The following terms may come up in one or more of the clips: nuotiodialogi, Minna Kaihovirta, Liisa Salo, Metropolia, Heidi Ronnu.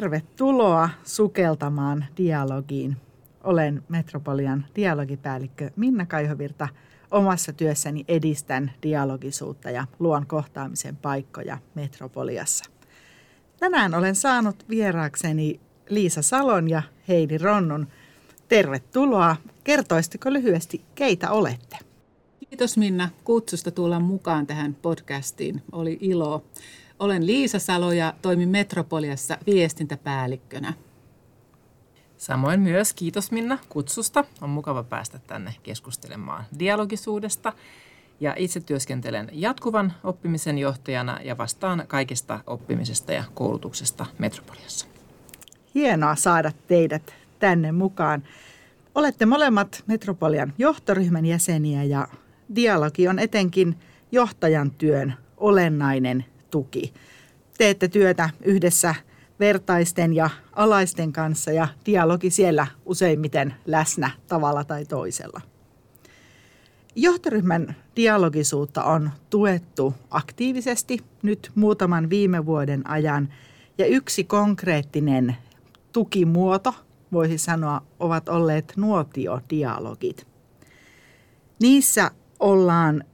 Tervetuloa sukeltamaan dialogiin. Olen Metropolian dialogipäällikkö Minna Kaihovirta. Omassa työssäni edistän dialogisuutta ja luon kohtaamisen paikkoja Metropoliassa. Tänään olen saanut vieraakseni Liisa Salon ja Heidi Ronnun. Tervetuloa. Kertoisitko lyhyesti, keitä olette? Kiitos Minna kutsusta tulla mukaan tähän podcastiin. Oli ilo. Olen Liisa Salo ja toimin Metropoliassa viestintäpäällikkönä. Samoin myös kiitos Minna kutsusta. On mukava päästä tänne keskustelemaan dialogisuudesta. Ja itse työskentelen jatkuvan oppimisen johtajana ja vastaan kaikesta oppimisesta ja koulutuksesta Metropoliassa. Hienoa saada teidät tänne mukaan. Olette molemmat Metropolian johtoryhmän jäseniä ja dialogi on etenkin johtajan työn olennainen tuki. Teette työtä yhdessä vertaisten ja alaisten kanssa ja dialogi siellä useimmiten läsnä tavalla tai toisella. Johtoryhmän dialogisuutta on tuettu aktiivisesti nyt muutaman viime vuoden ajan ja yksi konkreettinen tukimuoto, voisi sanoa, ovat olleet nuotiodialogit. Niissä ollaan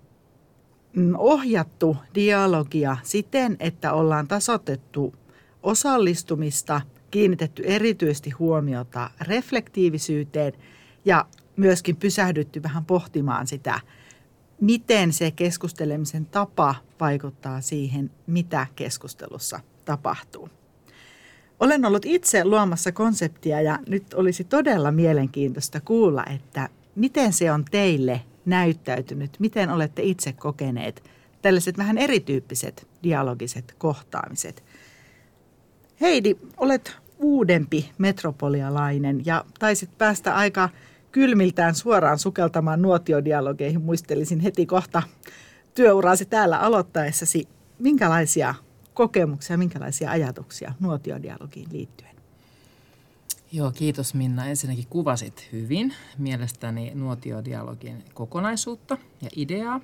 ohjattu dialogia siten, että ollaan tasoitettu osallistumista, kiinnitetty erityisesti huomiota reflektiivisyyteen ja myöskin pysähdytty vähän pohtimaan sitä, miten se keskustelemisen tapa vaikuttaa siihen, mitä keskustelussa tapahtuu. Olen ollut itse luomassa konseptia ja nyt olisi todella mielenkiintoista kuulla, että miten se on teille näyttäytynyt, miten olette itse kokeneet tällaiset vähän erityyppiset dialogiset kohtaamiset. Heidi, olet uudempi metropolialainen ja taisit päästä aika kylmiltään suoraan sukeltamaan nuotiodialogeihin. Muistelisin heti kohta työuraasi täällä aloittaessasi. Minkälaisia kokemuksia, minkälaisia ajatuksia nuotiodialogiin liittyen? Joo, kiitos Minna. Ensinnäkin kuvasit hyvin mielestäni nuotiodialogin kokonaisuutta ja ideaa.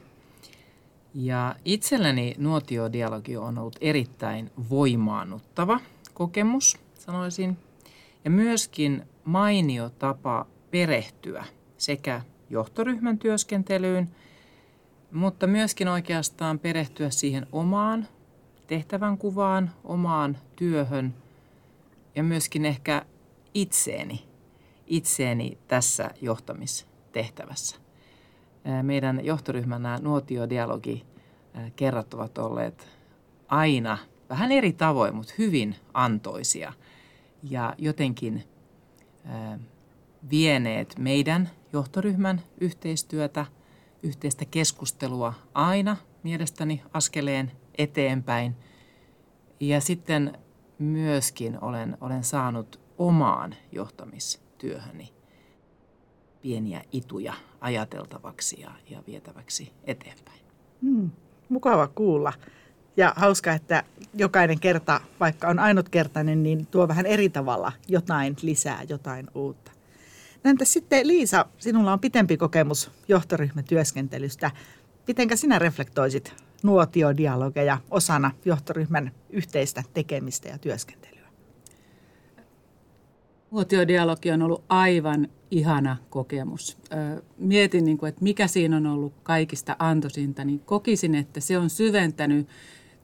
Ja itselleni nuotiodialogi on ollut erittäin voimaannuttava kokemus, sanoisin. Ja myöskin mainio tapa perehtyä sekä johtoryhmän työskentelyyn, mutta myöskin oikeastaan perehtyä siihen omaan tehtävänkuvaan, omaan työhön ja myöskin ehkä itseeni tässä johtamistehtävässä. Meidän johtoryhmänä nuotiodialogikerrat ovat olleet aina vähän eri tavoin, mutta hyvin antoisia ja jotenkin vieneet meidän johtoryhmän yhteistyötä, yhteistä keskustelua aina mielestäni askeleen eteenpäin. Ja sitten myöskin olen saanut omaan johtamistyöhöni pieniä ituja ajateltavaksi ja vietäväksi eteenpäin. Mukava kuulla. Ja hauska, että jokainen kerta, vaikka on ainutkertainen, niin tuo vähän eri tavalla jotain lisää, jotain uutta. Entä sitten Liisa, sinulla on pitempi kokemus johtoryhmätyöskentelystä. Mitenkä sinä reflektoisit nuotiodialogeja osana johtoryhmän yhteistä tekemistä ja työskentelyä? Nuotiodialogi on ollut aivan ihana kokemus. Mietin, että mikä siinä on ollut kaikista antoisinta, niin kokisin, että se on syventänyt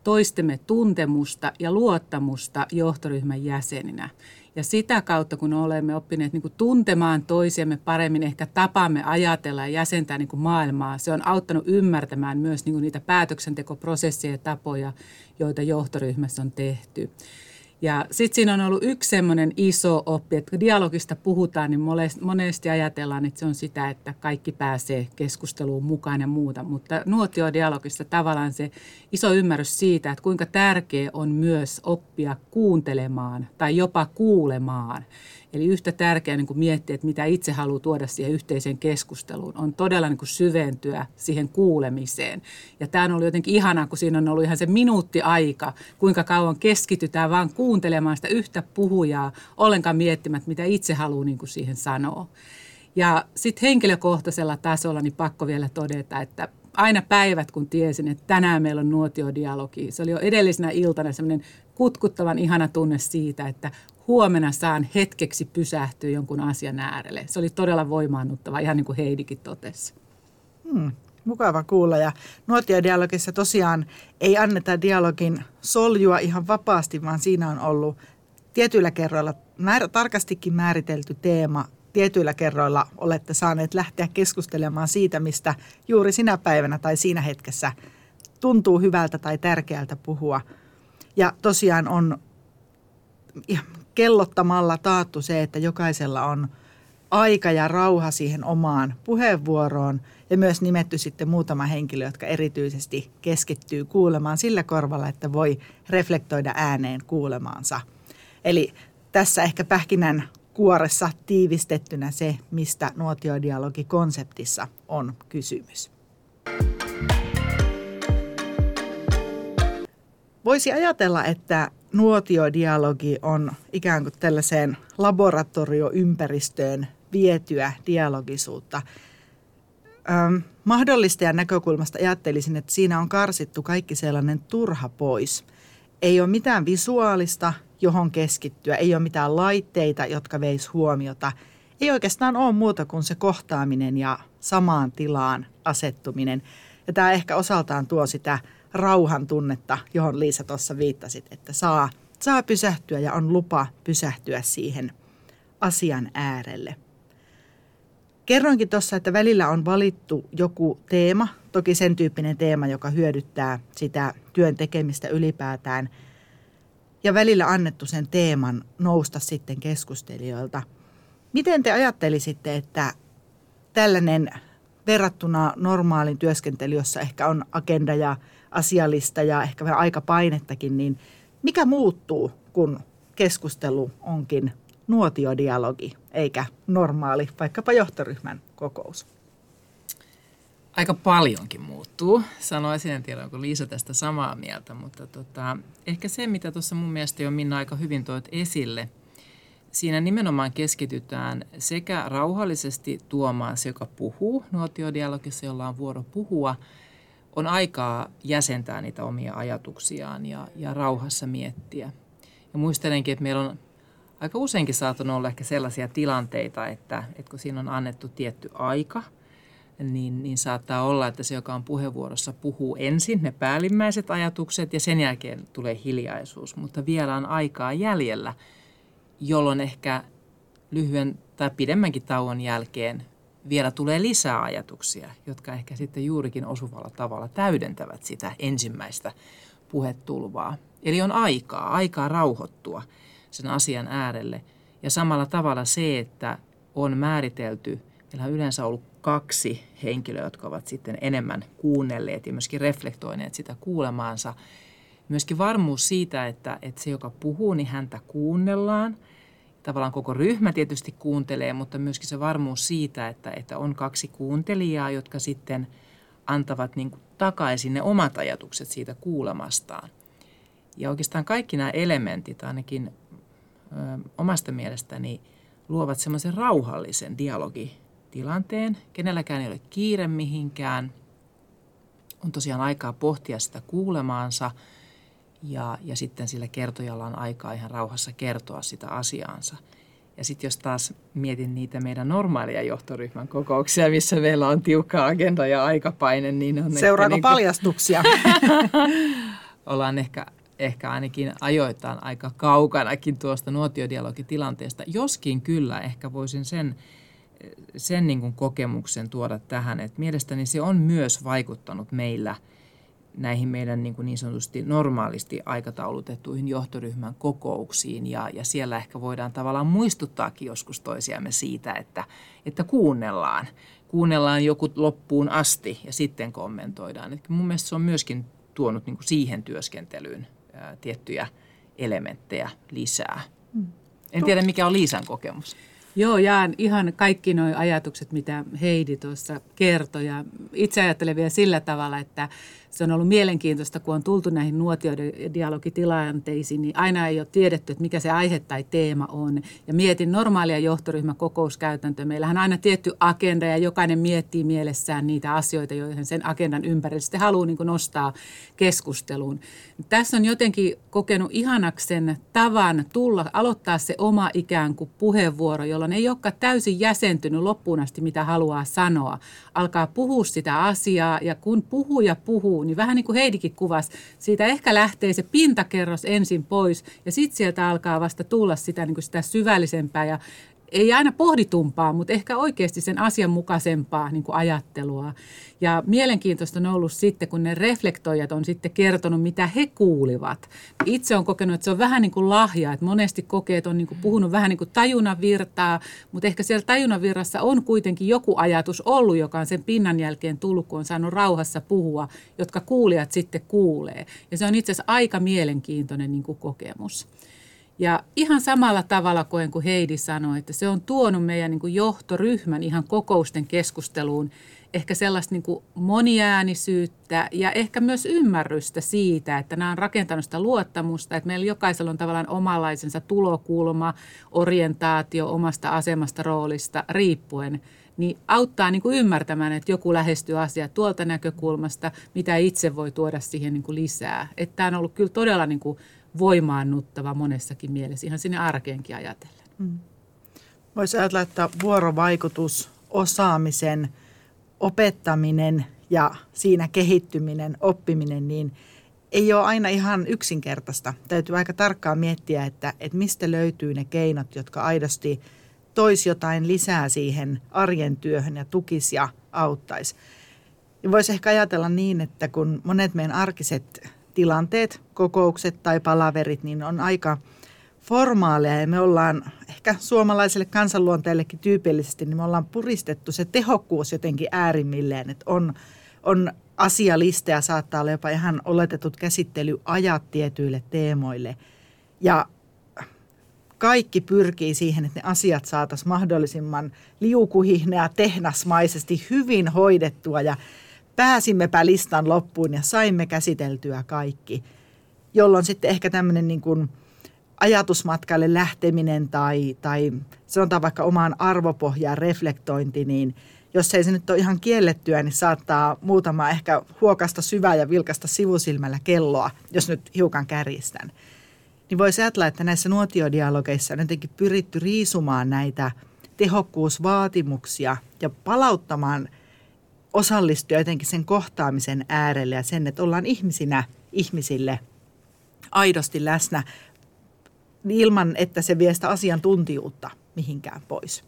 toistemme tuntemusta ja luottamusta johtoryhmän jäseninä. Ja sitä kautta, kun olemme oppineet tuntemaan toisiamme paremmin, ehkä tapaamme ajatella ja jäsentää maailmaa, se on auttanut ymmärtämään myös niitä päätöksentekoprosesseja ja tapoja, joita johtoryhmässä on tehty. Ja sitten siinä on ollut yksi semmoinen iso oppi, että kun dialogista puhutaan, niin monesti ajatellaan, että se on sitä, että kaikki pääsee keskusteluun mukaan ja muuta. Mutta nuotiodialogissa tavallaan se iso ymmärrys siitä, että kuinka tärkeä on myös oppia kuuntelemaan tai jopa kuulemaan. Eli yhtä tärkeää miettiä, että mitä itse haluaa tuoda siihen yhteiseen keskusteluun, on todella syventyä siihen kuulemiseen. Ja tämä on ollut jotenkin ihanaa, kun siinä on ollut ihan se minuuttiaika, kuinka kauan keskitytään vaan kuuntelemaan sitä yhtä puhujaa, ollenkaan miettimättä, mitä itse haluaa siihen sanoa. Ja sitten henkilökohtaisella tasolla niin pakko vielä todeta, että aina päivät, kun tiesin, että tänään meillä on nuotiodialogi, se oli jo edellisenä iltana semmoinen kutkuttavan ihana tunne siitä, että huomenna saan hetkeksi pysähtyä jonkun asian äärelle. Se oli todella voimaannuttava, ihan niin kuin Heidikin totesi. Mukava kuulla, ja nuotiodialogissa tosiaan ei anneta dialogin soljua ihan vapaasti, vaan siinä on ollut tietyillä kerroilla tarkastikin määritelty teema. Tietyillä kerroilla olette saaneet lähteä keskustelemaan siitä, mistä juuri sinä päivänä tai siinä hetkessä tuntuu hyvältä tai tärkeältä puhua. Ja tosiaan on kellottamalla taattu se, että jokaisella on aika ja rauha siihen omaan puheenvuoroon, ja myös nimetty sitten muutama henkilö, jotka erityisesti keskittyy kuulemaan sillä korvalla, että voi reflektoida ääneen kuulemaansa. Eli tässä ehkä pähkinän kuoressa tiivistettynä se, mistä nuotiodialogikonseptissa on kysymys. Voisi ajatella, että nuotiodialogi on ikään kuin tällaiseen laboratorioympäristöön vietyä dialogisuutta. Mahdollistajan näkökulmasta ajattelisin, että siinä on karsittu kaikki sellainen turha pois. Ei ole mitään visuaalista, johon keskittyä, ei ole mitään laitteita, jotka veisi huomiota. Ei oikeastaan ole muuta kuin se kohtaaminen ja samaan tilaan asettuminen. Ja tämä ehkä osaltaan tuo sitä rauhan tunnetta, johon Liisa tuossa viittasit, että saa pysähtyä ja on lupa pysähtyä siihen asian äärelle. Kerroinkin tuossa, että välillä on valittu joku teema, toki sen tyyppinen teema, joka hyödyttää sitä työn tekemistä ylipäätään, ja välillä annettu sen teeman nousta sitten keskustelijoilta. Miten te ajattelisitte, että tällainen verrattuna normaalin työskentelyyn, jossa ehkä on agenda ja asialista ja ehkä vähän aikapainettakin, niin mikä muuttuu, kun keskustelu onkin nuotiodialogi eikä normaali, vaikkapa johtoryhmän kokous? Aika paljonkin muuttuu. Sanoisin, en tiedä, onko Liisa tästä samaa mieltä, mutta ehkä se, mitä tuossa mun mielestä jo Minna aika hyvin toit esille, siinä nimenomaan keskitytään sekä rauhallisesti tuomaan se, joka puhuu nuotiodialogissa, jolla on vuoro puhua, on aikaa jäsentää niitä omia ajatuksiaan ja rauhassa miettiä. Ja muistelenkin, että meillä on aika useinkin saatunut olla ehkä sellaisia tilanteita, että kun siinä on annettu tietty aika, niin saattaa olla, että se, joka on puheenvuorossa, puhuu ensin ne päällimmäiset ajatukset ja sen jälkeen tulee hiljaisuus, mutta vielä on aikaa jäljellä, jolloin ehkä lyhyen tai pidemmänkin tauon jälkeen vielä tulee lisää ajatuksia, jotka ehkä sitten juurikin osuvalla tavalla täydentävät sitä ensimmäistä puhetulvaa. Eli on aikaa rauhoittua sen asian äärelle. Ja samalla tavalla se, että on määritelty, meillä on yleensä ollut 2 henkilöä, jotka ovat sitten enemmän kuunnelleet ja myöskin reflektoineet sitä kuulemaansa. Myöskin varmuus siitä, että se, joka puhuu, niin häntä kuunnellaan. Tavallaan koko ryhmä tietysti kuuntelee, mutta myöskin se varmuus siitä, että on 2 kuuntelijaa, jotka sitten antavat niin kuin takaisin ne omat ajatukset siitä kuulemastaan. Ja oikeastaan kaikki nämä elementit ainakin omasta mielestäni luovat semmoisen rauhallisen dialogitilanteen. Kenelläkään ei ole kiire mihinkään. On tosiaan aikaa pohtia sitä kuulemaansa. Ja sitten sillä kertojalla on aikaa ihan rauhassa kertoa sitä asiaansa. Ja sitten jos taas mietin niitä meidän normaalia johtoryhmän kokouksia, missä meillä on tiukka agenda ja aikapaine, niin on... Seuraako niin paljastuksia? Ollaan ehkä ainakin ajoittain aika kaukanakin tuosta nuotiodialogitilanteesta. Joskin kyllä ehkä voisin sen niin kuin kokemuksen tuoda tähän, että mielestäni se on myös vaikuttanut meillä näihin meidän niin sanotusti normaalisti aikataulutettuihin johtoryhmän kokouksiin. Ja siellä ehkä voidaan tavallaan muistuttaakin joskus toisiamme siitä, että kuunnellaan joku loppuun asti ja sitten kommentoidaan. Et mun mielestä se on myöskin tuonut niin kuin siihen työskentelyyn tiettyjä elementtejä lisää. En tiedä, mikä on Liisan kokemus. Joo, jaan ihan kaikki nuo ajatukset, mitä Heidi tuossa kertoi. Ja itse ajattelen vielä sillä tavalla, että se on ollut mielenkiintoista, kun on tultu näihin nuotiodialogitilanteisiin, niin aina ei ole tiedetty, että mikä se aihe tai teema on. Ja mietin normaalia johtoryhmäkokouskäytäntöä. Meillähän on aina tietty agenda ja jokainen miettii mielessään niitä asioita, joihin sen agendan ympärille sitten haluaa niin kuin nostaa keskusteluun. Tässä on jotenkin kokenut ihanaksi sen tavan tulla, aloittaa se oma ikään kuin puheenvuoro, jolloin ei olekaan täysin jäsentynyt loppuun asti, mitä haluaa sanoa. Alkaa puhua sitä asiaa ja kun puhuu, niin vähän niin kuin Heidikin kuvasi, siitä ehkä lähtee se pintakerros ensin pois ja sitten sieltä alkaa vasta tulla sitä, niin kuin sitä syvällisempää ja ei aina pohditumpaa, mutta ehkä oikeasti sen asianmukaisempaa niin kuin ajattelua. Ja mielenkiintoista on ollut sitten, kun ne reflektoijat on sitten kertonut, mitä he kuulivat. Itse olen kokenut, että se on vähän niin kuin lahja, että monesti kokee, että on niin kuin puhunut vähän niin kuin tajunanvirtaa, mutta ehkä siellä tajunanvirrassa on kuitenkin joku ajatus ollut, joka on sen pinnan jälkeen tullut, kun on saanut rauhassa puhua, jotka kuulijat sitten kuulee. Ja se on itse asiassa aika mielenkiintoinen niin kuin kokemus. Ja ihan samalla tavalla kuin Heidi sanoi, että se on tuonut meidän niin kuin johtoryhmän ihan kokousten keskusteluun ehkä sellaista niin kuin moniäänisyyttä ja ehkä myös ymmärrystä siitä, että nämä on rakentanut sitä luottamusta, että meillä jokaisella on tavallaan omanlaisensa tulokulma, orientaatio omasta asemasta, roolista riippuen, niin auttaa niin kuin ymmärtämään, että joku lähestyy asiaa tuolta näkökulmasta, mitä itse voi tuoda siihen niin kuin lisää. Että tämä on ollut kyllä todella niin kuin voimaannuttava monessakin mielessä, ihan sinne arkeenkin ajatellen. Voisi ajatella, että vuorovaikutus, osaamisen, opettaminen ja siinä kehittyminen, oppiminen, niin ei ole aina ihan yksinkertaista. Täytyy aika tarkkaan miettiä, että mistä löytyy ne keinot, jotka aidosti toisi jotain lisää siihen arjen työhön ja tukisi ja auttaisi. Voisi ehkä ajatella niin, että kun monet meidän arkiset tilanteet, kokoukset tai palaverit, niin on aika formaaleja ja me ollaan ehkä suomalaiselle kansanluonteellekin tyypillisesti, niin me ollaan puristettu se tehokkuus jotenkin äärimmilleen, että on asialista ja saattaa olla jopa ihan oletetut käsittelyajat tietyille teemoille ja kaikki pyrkii siihen, että ne asiat saataisiin mahdollisimman liukuhihneä tehnasmaisesti hyvin hoidettua ja pääsimmepä listan loppuun ja saimme käsiteltyä kaikki, jolloin sitten ehkä tämmöinen niin kuin ajatusmatkalle lähteminen tai sanotaan vaikka omaan arvopohjaan reflektointi, niin jos ei se nyt ole ihan kiellettyä, niin saattaa muutama ehkä huokasta syvää ja vilkasta sivusilmällä kelloa, jos nyt hiukan kärjistän. Niin voisi ajatella, että näissä nuotiodialogeissa on jotenkin pyritty riisumaan näitä tehokkuusvaatimuksia ja palauttamaan osallistua jotenkin sen kohtaamisen äärelle ja sen, että ollaan ihmisinä ihmisille aidosti läsnä ilman, että se vie sitä asiantuntijuutta mihinkään pois.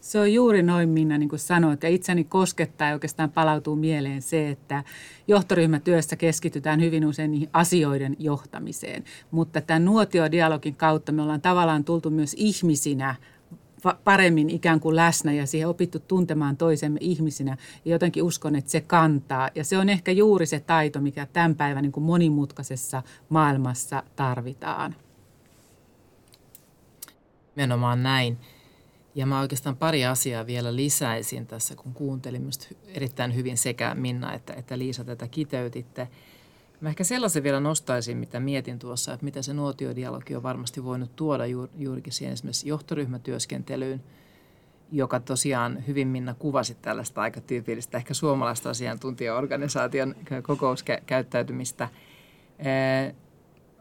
Se on juuri noin, Minna, niin kuin sanoit, ja itseni koskettaa ja oikeastaan palautuu mieleen se, että johtoryhmätyössä keskitytään hyvin usein niihin asioiden johtamiseen, mutta tämän nuotiodialogin kautta me ollaan tavallaan tultu myös ihmisinä paremmin ikään kuin läsnä ja siihen opittu tuntemaan toisemme ihmisinä ja jotenkin uskon, että se kantaa. Ja se on ehkä juuri se taito, mikä tämän päivän niin kuin monimutkaisessa maailmassa tarvitaan. Nimenomaan näin. Ja mä oikeastaan pari asiaa vielä lisäisin tässä, kun kuuntelin minusta erittäin hyvin sekä Minna että Liisa tätä kiteytitte. Mä ehkä sellaisen vielä nostaisin, mitä mietin tuossa, että mitä se nuotiodialogi on varmasti voinut tuoda juurikin siihen esimerkiksi johtoryhmätyöskentelyyn, joka tosiaan hyvin Minna kuvasi tällaista aika tyypillistä, ehkä suomalaista asiantuntijaorganisaation kokouskäyttäytymistä.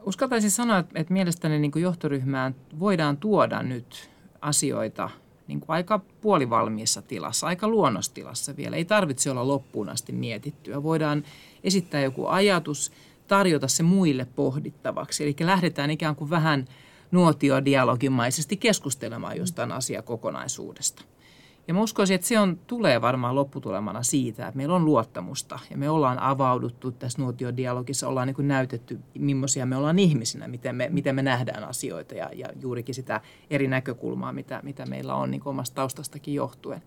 Uskaltaisin sanoa, että mielestäni niin kuin johtoryhmään voidaan tuoda nyt asioita niin kuin aika puolivalmiissa tilassa, aika luonnostilassa vielä. Ei tarvitse olla loppuun asti mietittyä. Voidaan esittää joku ajatus, tarjota se muille pohdittavaksi. Eli lähdetään ikään kuin vähän nuotiodialogimaisesti keskustelemaan jostain asiakokonaisuudesta. Ja mä uskoisin, että se tulee varmaan lopputulemana siitä, että meillä on luottamusta ja me ollaan avauduttu tässä nuotiodialogissa, ollaan niin kuin näytetty, millaisia me ollaan ihmisinä, miten me nähdään asioita ja juurikin sitä eri näkökulmaa, mitä meillä on niin kuin omasta taustastakin johtuen.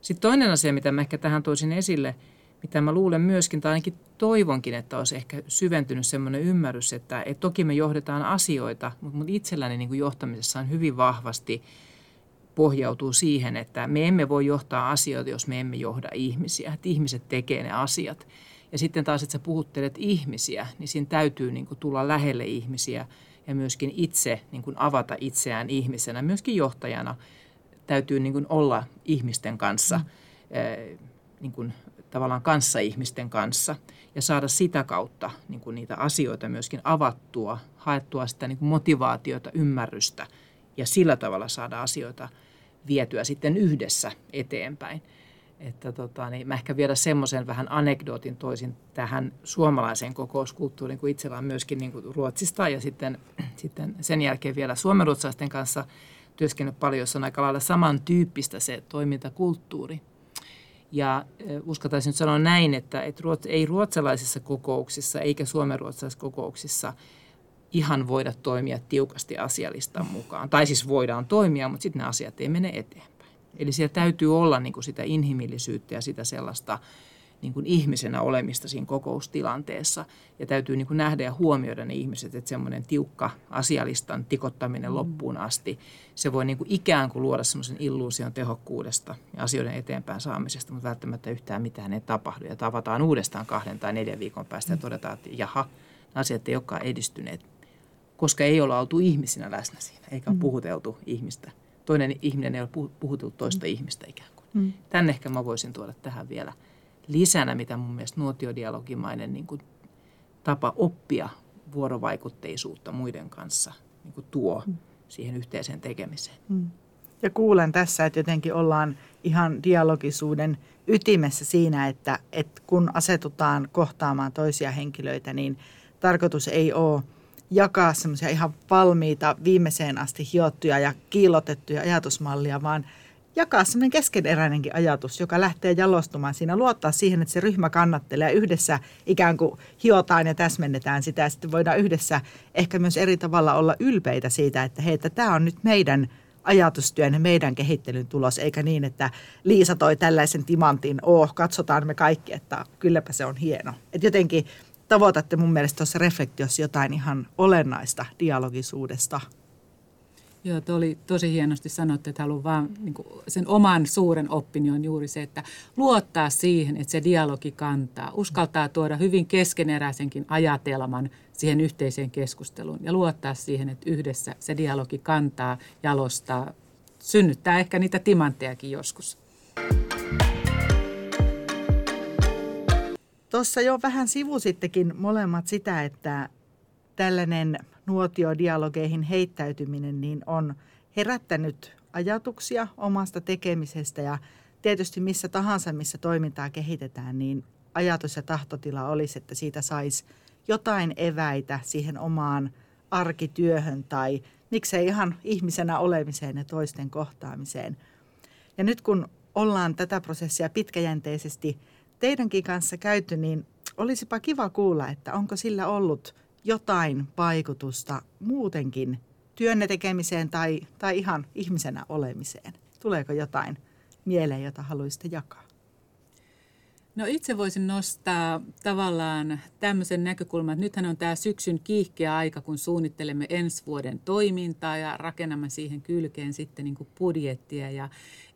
Sitten toinen asia, mitä mä ehkä tähän toisin esille, mitä mä luulen myöskin, tai ainakin toivonkin, että olisi ehkä syventynyt sellainen ymmärrys, että toki me johdetaan asioita, mutta itselläni niin kuin johtamisessa on hyvin vahvasti pohjautuu siihen, että me emme voi johtaa asioita, jos me emme johda ihmisiä. Että ihmiset tekee ne asiat. Ja sitten taas, että sä puhuttelet ihmisiä, niin siinä täytyy niin kuin tulla lähelle ihmisiä ja myöskin itse niin kuin avata itseään ihmisenä. Myöskin johtajana täytyy niin kuin olla ihmisten kanssa, niin kuin tavallaan kanssaihmisten kanssa ja saada sitä kautta niin kuin niitä asioita myöskin avattua, haettua sitä niin kuin motivaatiota, ymmärrystä ja sillä tavalla saada asioita vietyä sitten yhdessä eteenpäin. Että niin mä ehkä viedä semmoisen vähän anekdootin toisin tähän suomalaiseen kokouskulttuuriin, kun itsellä on myöskin niin kuin Ruotsista ja sitten sen jälkeen vielä suomenruotsalaisten kanssa työskennellyt paljon, jossa on aika lailla samantyyppistä se toimintakulttuuri. Ja uskaltaisin nyt sanoa näin, että ei ruotsalaisissa kokouksissa eikä suomenruotsalaisissa kokouksissa ihan voida toimia tiukasti asialistan mukaan. Tai siis voidaan toimia, mutta sitten ne asiat ei mene eteenpäin. Eli siellä täytyy olla niin kuin sitä inhimillisyyttä ja sitä sellaista niin kuin ihmisenä olemista siinä kokoustilanteessa. Ja täytyy niin kuin nähdä ja huomioida ne ihmiset, että semmoinen tiukka asialistan tikottaminen loppuun asti, se voi niin kuin ikään kuin luoda semmoisen illuusion tehokkuudesta ja asioiden eteenpäin saamisesta, mutta välttämättä yhtään mitään ei tapahdu. Ja tavataan uudestaan 2 tai 4 viikon päästä ja todetaan, että jaha, asiat ei olekaan edistyneet, koska ei olla oltu ihmisinä läsnä siinä, eikä puhuteltu ihmistä. Toinen ihminen ei ole puhuteltu toista ihmistä ikään kuin. Tän ehkä mä voisin tuoda tähän vielä lisänä, mitä mun mielestä nuotiodialogimainen niin kuin tapa oppia vuorovaikutteisuutta muiden kanssa niin kuin tuo siihen yhteiseen tekemiseen. Ja kuulen tässä, että jotenkin ollaan ihan dialogisuuden ytimessä siinä, että kun asetutaan kohtaamaan toisia henkilöitä, niin tarkoitus ei ole jakaa semmoisia ihan valmiita, viimeiseen asti hiottuja ja kiillotettuja ajatusmallia, vaan jakaa semmoinen keskeneräinenkin ajatus, joka lähtee jalostumaan siinä, luottaa siihen, että se ryhmä kannattelee ja yhdessä ikään kuin hiotaan ja täsmennetään sitä. Ja sitten voidaan yhdessä ehkä myös eri tavalla olla ylpeitä siitä, että hei, että tämä on nyt meidän ajatustyön ja meidän kehittelyn tulos, eikä niin, että Liisa toi tällaisen timantin, katsotaan me kaikki, että kylläpä se on hieno. Että jotenkin tavoitatte mun mielestä tuossa reflektiossa jotain ihan olennaista dialogisuudesta. Joo, tuo oli tosi hienosti sanottu, että haluan vaan niin kuin sen oman suuren oppini on juuri se, että luottaa siihen, että se dialogi kantaa, uskaltaa tuoda hyvin keskeneräisenkin ajatelman siihen yhteiseen keskusteluun ja luottaa siihen, että yhdessä se dialogi kantaa, jalostaa, synnyttää ehkä niitä timanttejakin joskus. Tuossa jo vähän sivusittekin molemmat sitä, että tällainen nuotiodialogeihin heittäytyminen niin on herättänyt ajatuksia omasta tekemisestä ja tietysti missä tahansa, missä toimintaa kehitetään, niin ajatus ja tahtotila olisi, että siitä saisi jotain eväitä siihen omaan arkityöhön tai miksei ihan ihmisenä olemiseen ja toisten kohtaamiseen. Ja nyt kun ollaan tätä prosessia pitkäjänteisesti teidänkin kanssa käyty, niin olisipa kiva kuulla, että onko sillä ollut jotain vaikutusta muutenkin työnne tekemiseen tai ihan ihmisenä olemiseen. Tuleeko jotain mieleen, jota haluaisitte jakaa? No itse voisin nostaa tavallaan tämmöisen näkökulman, että nythän on tämä syksyn kiihkeä aika, kun suunnittelemme ensi vuoden toimintaa ja rakennamme siihen kylkeen sitten niin kuin budjettia. Ja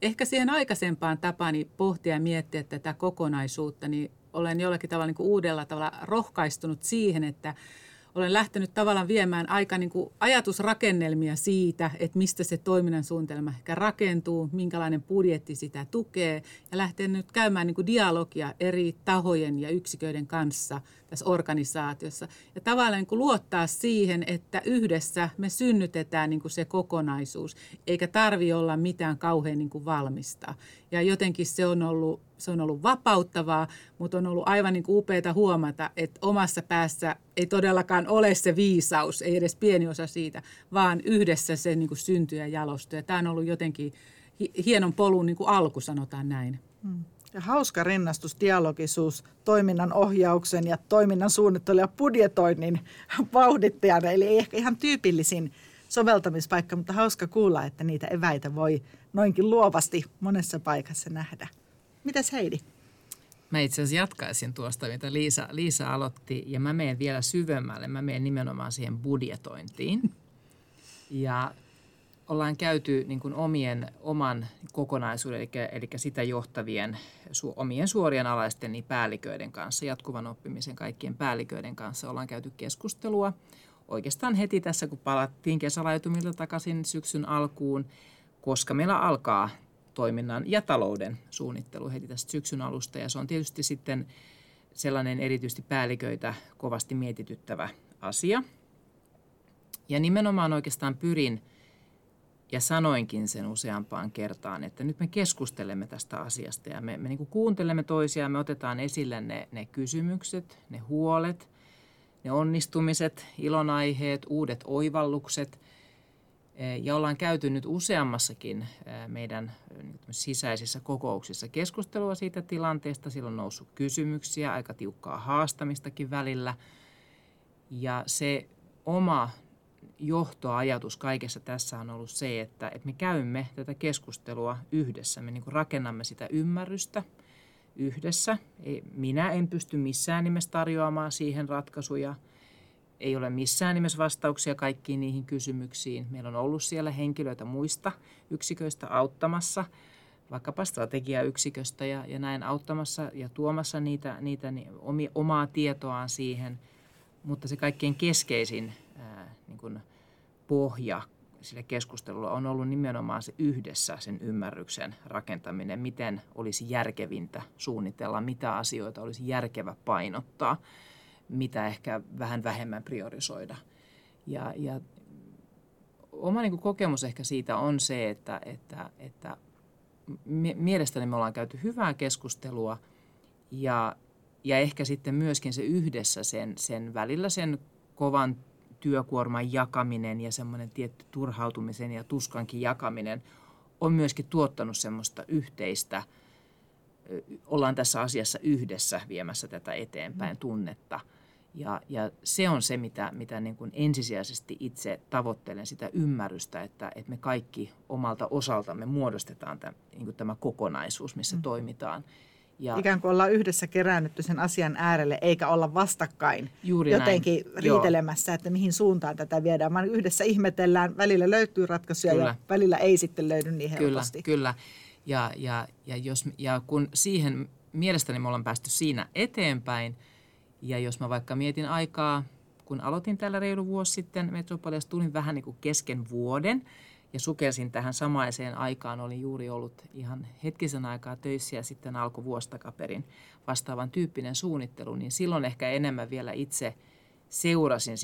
ehkä siihen aikaisempaan tapaan pohtia ja miettiä tätä kokonaisuutta, niin olen jollakin tavalla niin kuin uudella tavalla rohkaistunut siihen, että olen lähtenyt tavallaan viemään aika niin kuin ajatusrakennelmia siitä, että mistä se toiminnan suunnitelma ehkä rakentuu, minkälainen budjetti sitä tukee ja lähtenyt nyt käymään niin kuin dialogia eri tahojen ja yksiköiden kanssa tässä organisaatiossa ja tavallaan niin kuin luottaa siihen, että yhdessä me synnytetään niin kuin se kokonaisuus eikä tarvitse olla mitään kauhean niin kuin valmista ja jotenkin se on ollut vapauttavaa, mutta on ollut aivan niin kuin upeata huomata, että omassa päässä ei todellakaan ole se viisaus, ei edes pieni osa siitä, vaan yhdessä se niin kuin syntyy ja jalostuu. Ja tämä on ollut jotenkin hienon polun niin kuin alku, sanotaan näin. Ja hauska rinnastus, dialogisuus, toiminnan ohjauksen ja toiminnan suunnittelun ja budjetoinnin vauhdittajana. Eli ei ehkä ihan tyypillisin soveltamispaikka, mutta hauska kuulla, että niitä eväitä voi noinkin luovasti monessa paikassa nähdä. Mitäs Heidi? Mä itse asiassa jatkaisin tuosta, mitä Liisa aloitti, ja mä menen vielä syvemmälle. Mä menen nimenomaan siihen budjetointiin. Ja ollaan käyty niin kuin oman kokonaisuuden, eli sitä johtavien omien suorien alaisten niin päälliköiden kanssa, jatkuvan oppimisen kaikkien päälliköiden kanssa ollaan käyty keskustelua. Oikeastaan heti tässä, kun palattiin kesälaitumilta takaisin syksyn alkuun, koska meillä alkaa toiminnan ja talouden suunnittelu heti tästä syksyn alusta. Ja se on tietysti sitten sellainen erityisesti päälliköitä kovasti mietityttävä asia. Ja nimenomaan oikeastaan pyrin ja sanoinkin sen useampaan kertaan, että nyt me keskustelemme tästä asiasta ja me niin kuin kuuntelemme toisiaan, me otetaan esille ne kysymykset, ne huolet, ne onnistumiset, ilonaiheet, uudet oivallukset. Ja ollaan käyty nyt useammassakin meidän sisäisissä kokouksissa keskustelua siitä tilanteesta. Siellä on noussut kysymyksiä, aika tiukkaa haastamistakin välillä. Ja se oma johtoajatus kaikessa tässä on ollut se, että me käymme tätä keskustelua yhdessä. Me niin kuin rakennamme sitä ymmärrystä yhdessä. Minä en pysty missään nimessä tarjoamaan siihen ratkaisuja. Ei ole missään nimessä vastauksia kaikkiin niihin kysymyksiin. Meillä on ollut siellä henkilöitä muista yksiköistä auttamassa, vaikkapa strategiayksiköstä ja näin auttamassa ja tuomassa omaa tietoaan siihen. Mutta se kaikkein keskeisin niin kuin pohja sillä keskustelulla on ollut nimenomaan se yhdessä sen ymmärryksen rakentaminen, miten olisi järkevintä suunnitella, mitä asioita olisi järkevä painottaa, mitä ehkä vähän vähemmän priorisoida. Ja oma niin kuin kokemus ehkä siitä on se, että mielestäni me ollaan käyty hyvää keskustelua ja ehkä sitten myöskin se yhdessä sen välillä sen kovan työkuorman jakaminen ja semmoinen tietty turhautumisen ja tuskankin jakaminen on myöskin tuottanut semmoista yhteistä, ollaan tässä asiassa yhdessä viemässä tätä eteenpäin tunnetta. Ja se on se, mitä niin kuin ensisijaisesti itse tavoittelen, sitä ymmärrystä, että me kaikki omalta osaltamme muodostetaan niin kuin tämä kokonaisuus, missä toimitaan. Ja ikään kuin ollaan yhdessä kerännytty sen asian äärelle, eikä olla vastakkain jotenkin näin riitelemässä, joo, että mihin suuntaan tätä viedään, vaan yhdessä ihmetellään, välillä löytyy ratkaisuja, kyllä, ja välillä ei sitten löydy niin helposti. Kyllä. Ja kun siihen mielestäni me ollaan päästy siinä eteenpäin, ja jos mä vaikka mietin aikaa, kun aloitin täällä reilu vuosi sitten Metropoliassa, tulin vähän niin kuin kesken vuoden, ja sukelsin tähän samaiseen aikaan, olin juuri ollut ihan hetkisen aikaa töissä ja sitten alkoi vuosi takaperin vastaavan tyyppinen suunnittelu, niin silloin ehkä enemmän vielä itse seurasin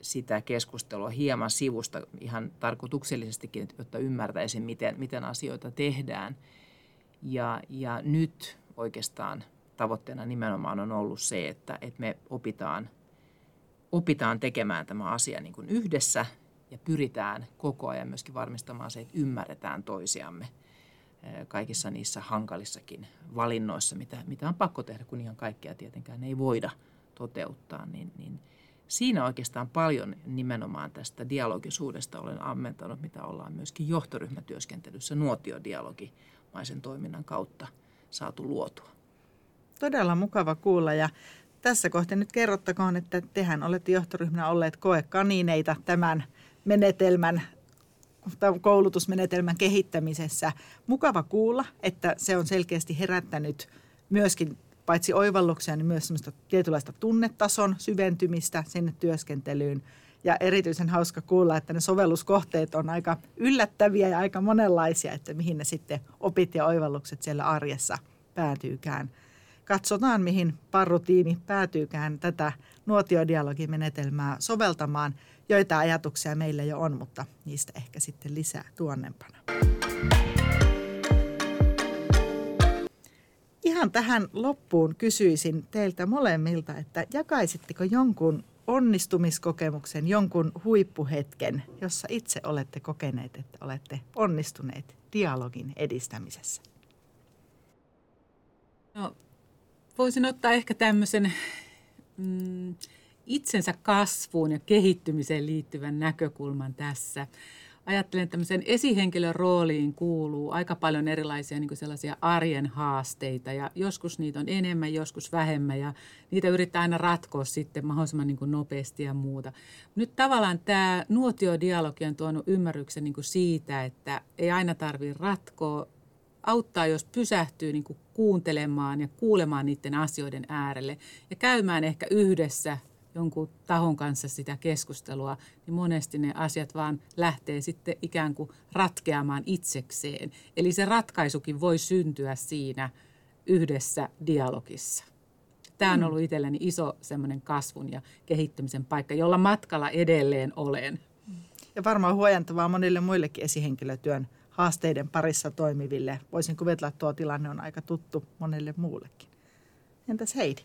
sitä keskustelua hieman sivusta ihan tarkoituksellisestikin, jotta ymmärtäisin, miten asioita tehdään. Ja nyt oikeastaan tavoitteena nimenomaan on ollut se, että me opitaan tekemään tämä asia niin kuin yhdessä, ja pyritään koko ajan myöskin varmistamaan se, että ymmärretään toisiamme kaikissa niissä hankalissakin valinnoissa, mitä on pakko tehdä, kun ihan kaikkea tietenkään ei voida toteuttaa. Niin siinä oikeastaan paljon nimenomaan tästä dialogisuudesta olen ammentanut, mitä ollaan myöskin johtoryhmätyöskentelyssä nuotiodialogimaisen toiminnan kautta saatu luotua. Todella mukava kuulla. Ja tässä kohtaa nyt kerrottakoon, että tehän olette johtoryhmänä olleet koekaniineita tämän koulutusmenetelmän kehittämisessä. Mukava kuulla, että se on selkeästi herättänyt myöskin paitsi oivalluksia, niin myös semmoista tietynlaista tunnetason syventymistä sinne työskentelyyn. Ja erityisen hauska kuulla, että ne sovelluskohteet on aika yllättäviä ja aika monenlaisia, että mihin ne sitten opit ja oivallukset siellä arjessa päätyykään. Katsotaan, mihin parrutiini päätyykään tätä nuotiodialogimenetelmää soveltamaan. Joita ajatuksia meillä jo on, mutta niistä ehkä sitten lisää tuonnempana. Ihan tähän loppuun kysyisin teiltä molemmilta, että jakaisitteko jonkun onnistumiskokemuksen, jonkun huippuhetken, jossa itse olette kokeneet, että olette onnistuneet dialogin edistämisessä? No, voisin ottaa ehkä tämmöisen itsensä kasvuun ja kehittymiseen liittyvän näkökulman tässä. ajattelen, että tämmöisen esihenkilön rooliin kuuluu aika paljon erilaisia niin kuin sellaisia arjen haasteita ja joskus niitä on enemmän, joskus vähemmän ja niitä yrittää aina ratkoa sitten mahdollisimman niin kuin nopeasti ja muuta. Nyt tavallaan tämä nuotiodialogi on tuonut ymmärryksen niin kuin siitä, että ei aina tarvitse ratkoa, auttaa, jos pysähtyy niin kuin kuuntelemaan ja kuulemaan niiden asioiden äärelle ja käymään ehkä yhdessä jonkun tahon kanssa sitä keskustelua, niin monesti ne asiat vaan lähtee sitten ikään kuin ratkeamaan itsekseen. Eli se ratkaisukin voi syntyä siinä yhdessä dialogissa. Tämä on ollut itselleni iso semmoinen kasvun ja kehittymisen paikka, jolla matkalla edelleen olen. Ja varmaan huojentavaa monille muillekin esihenkilötyön haasteiden parissa toimiville. Voisin kuvitella, että tuo tilanne on aika tuttu monelle muullekin. Entäs Heidi?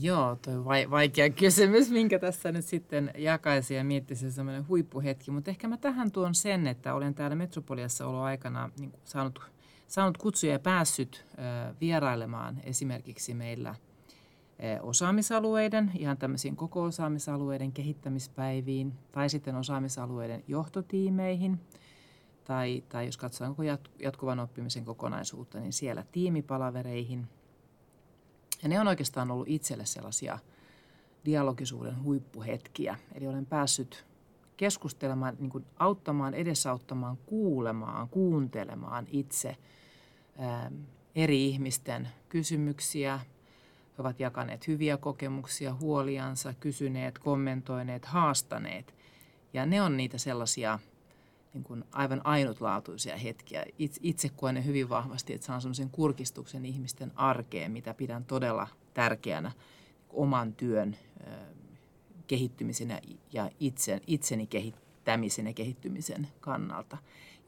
Joo, tuo on vaikea kysymys, minkä tässä nyt sitten jakaisin ja miettisin sellainen huippuhetki. Mutta ehkä mä tähän tuon sen, että olen täällä Metropoliassa ollut aikana niin saanut kutsuja ja päässyt vierailemaan esimerkiksi meillä osaamisalueiden, ihan tämmöisiin koko osaamisalueiden kehittämispäiviin tai sitten osaamisalueiden johtotiimeihin. Tai jos katsotaan jatkuvan oppimisen kokonaisuutta, niin siellä tiimipalavereihin. Ja ne on oikeastaan ollut itselle sellaisia dialogisuuden huippuhetkiä. Eli olen päässyt keskustelemaan, niin kuin auttamaan, edesauttamaan, kuulemaan, kuuntelemaan itse eri ihmisten kysymyksiä. He ovat jakaneet hyviä kokemuksia, huoliansa, kysyneet, kommentoineet, haastaneet. Ja ne on niitä sellaisia niin kuin aivan ainutlaatuisia hetkiä. Itse koen ne hyvin vahvasti, että saan semmoisen kurkistuksen ihmisten arkeen, mitä pidän todella tärkeänä oman työn kehittymisenä ja itseni kehittämisen ja kehittymisen kannalta.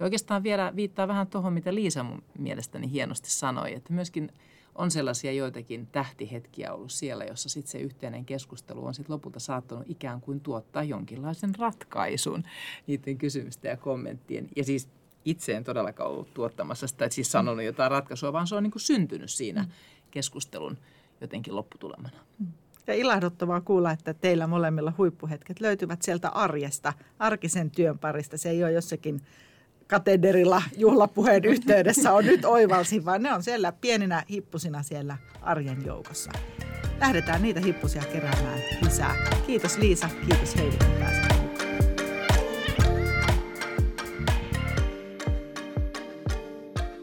Ja oikeastaan vielä viittaa vähän tuohon, mitä Liisa mun mielestäni hienosti sanoi, että myöskin on sellaisia joitakin tähtihetkiä ollut siellä, jossa sitten se yhteinen keskustelu on sitten lopulta saattanut ikään kuin tuottaa jonkinlaisen ratkaisun niiden kysymysten ja kommenttien. Ja siis itse en todellakaan ollut tuottamassa sitä, että siis sanonut jotain ratkaisua, vaan se on niin kuin syntynyt siinä keskustelun jotenkin lopputulemana. Ja ilahduttavaa kuulla, että teillä molemmilla huippuhetket löytyvät sieltä arjesta, arkisen työn parista. Se ei ole jossakin katederilla juhlapuheen yhteydessä on nyt oivalsin, vaan ne on siellä pieninä hippusina siellä arjen joukossa. Lähdetään niitä hippusia keräämään lisää. Kiitos Liisa, kiitos Heidi, että pääsit mukaan.